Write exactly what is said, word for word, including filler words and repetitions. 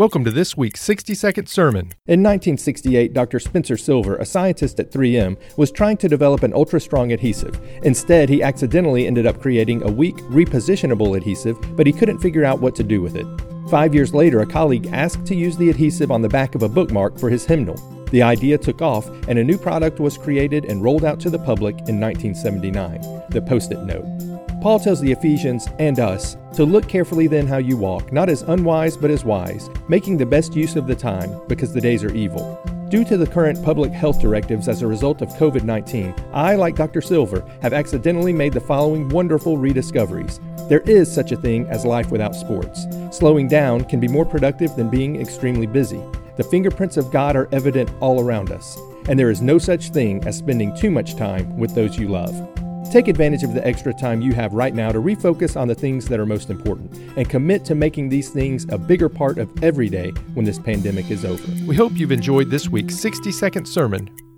Welcome to this week's sixty-second sermon. In nineteen sixty-eight, Doctor Spencer Silver, a scientist at three M, was trying to develop an ultra-strong adhesive. Instead, he accidentally ended up creating a weak, repositionable adhesive, but he couldn't figure out what to do with it. Five years later, a colleague asked to use the adhesive on the back of a bookmark for his hymnal. The idea took off, and a new product was created and rolled out to the public in nineteen seventy-nine, the Post-it Note. Paul tells the Ephesians and us to look carefully then how you walk, not as unwise but as wise, making the best use of the time, because the days are evil. Due to the current public health directives as a result of covid nineteen, I, like Doctor Silver, have accidentally made the following wonderful rediscoveries. There is such a thing as life without sports. Slowing down can be more productive than being extremely busy. The fingerprints of God are evident all around us, and there is no such thing as spending too much time with those you love. Take advantage of the extra time you have right now to refocus on the things that are most important and commit to making these things a bigger part of every day when this pandemic is over. We hope you've enjoyed this week's sixty-second sermon.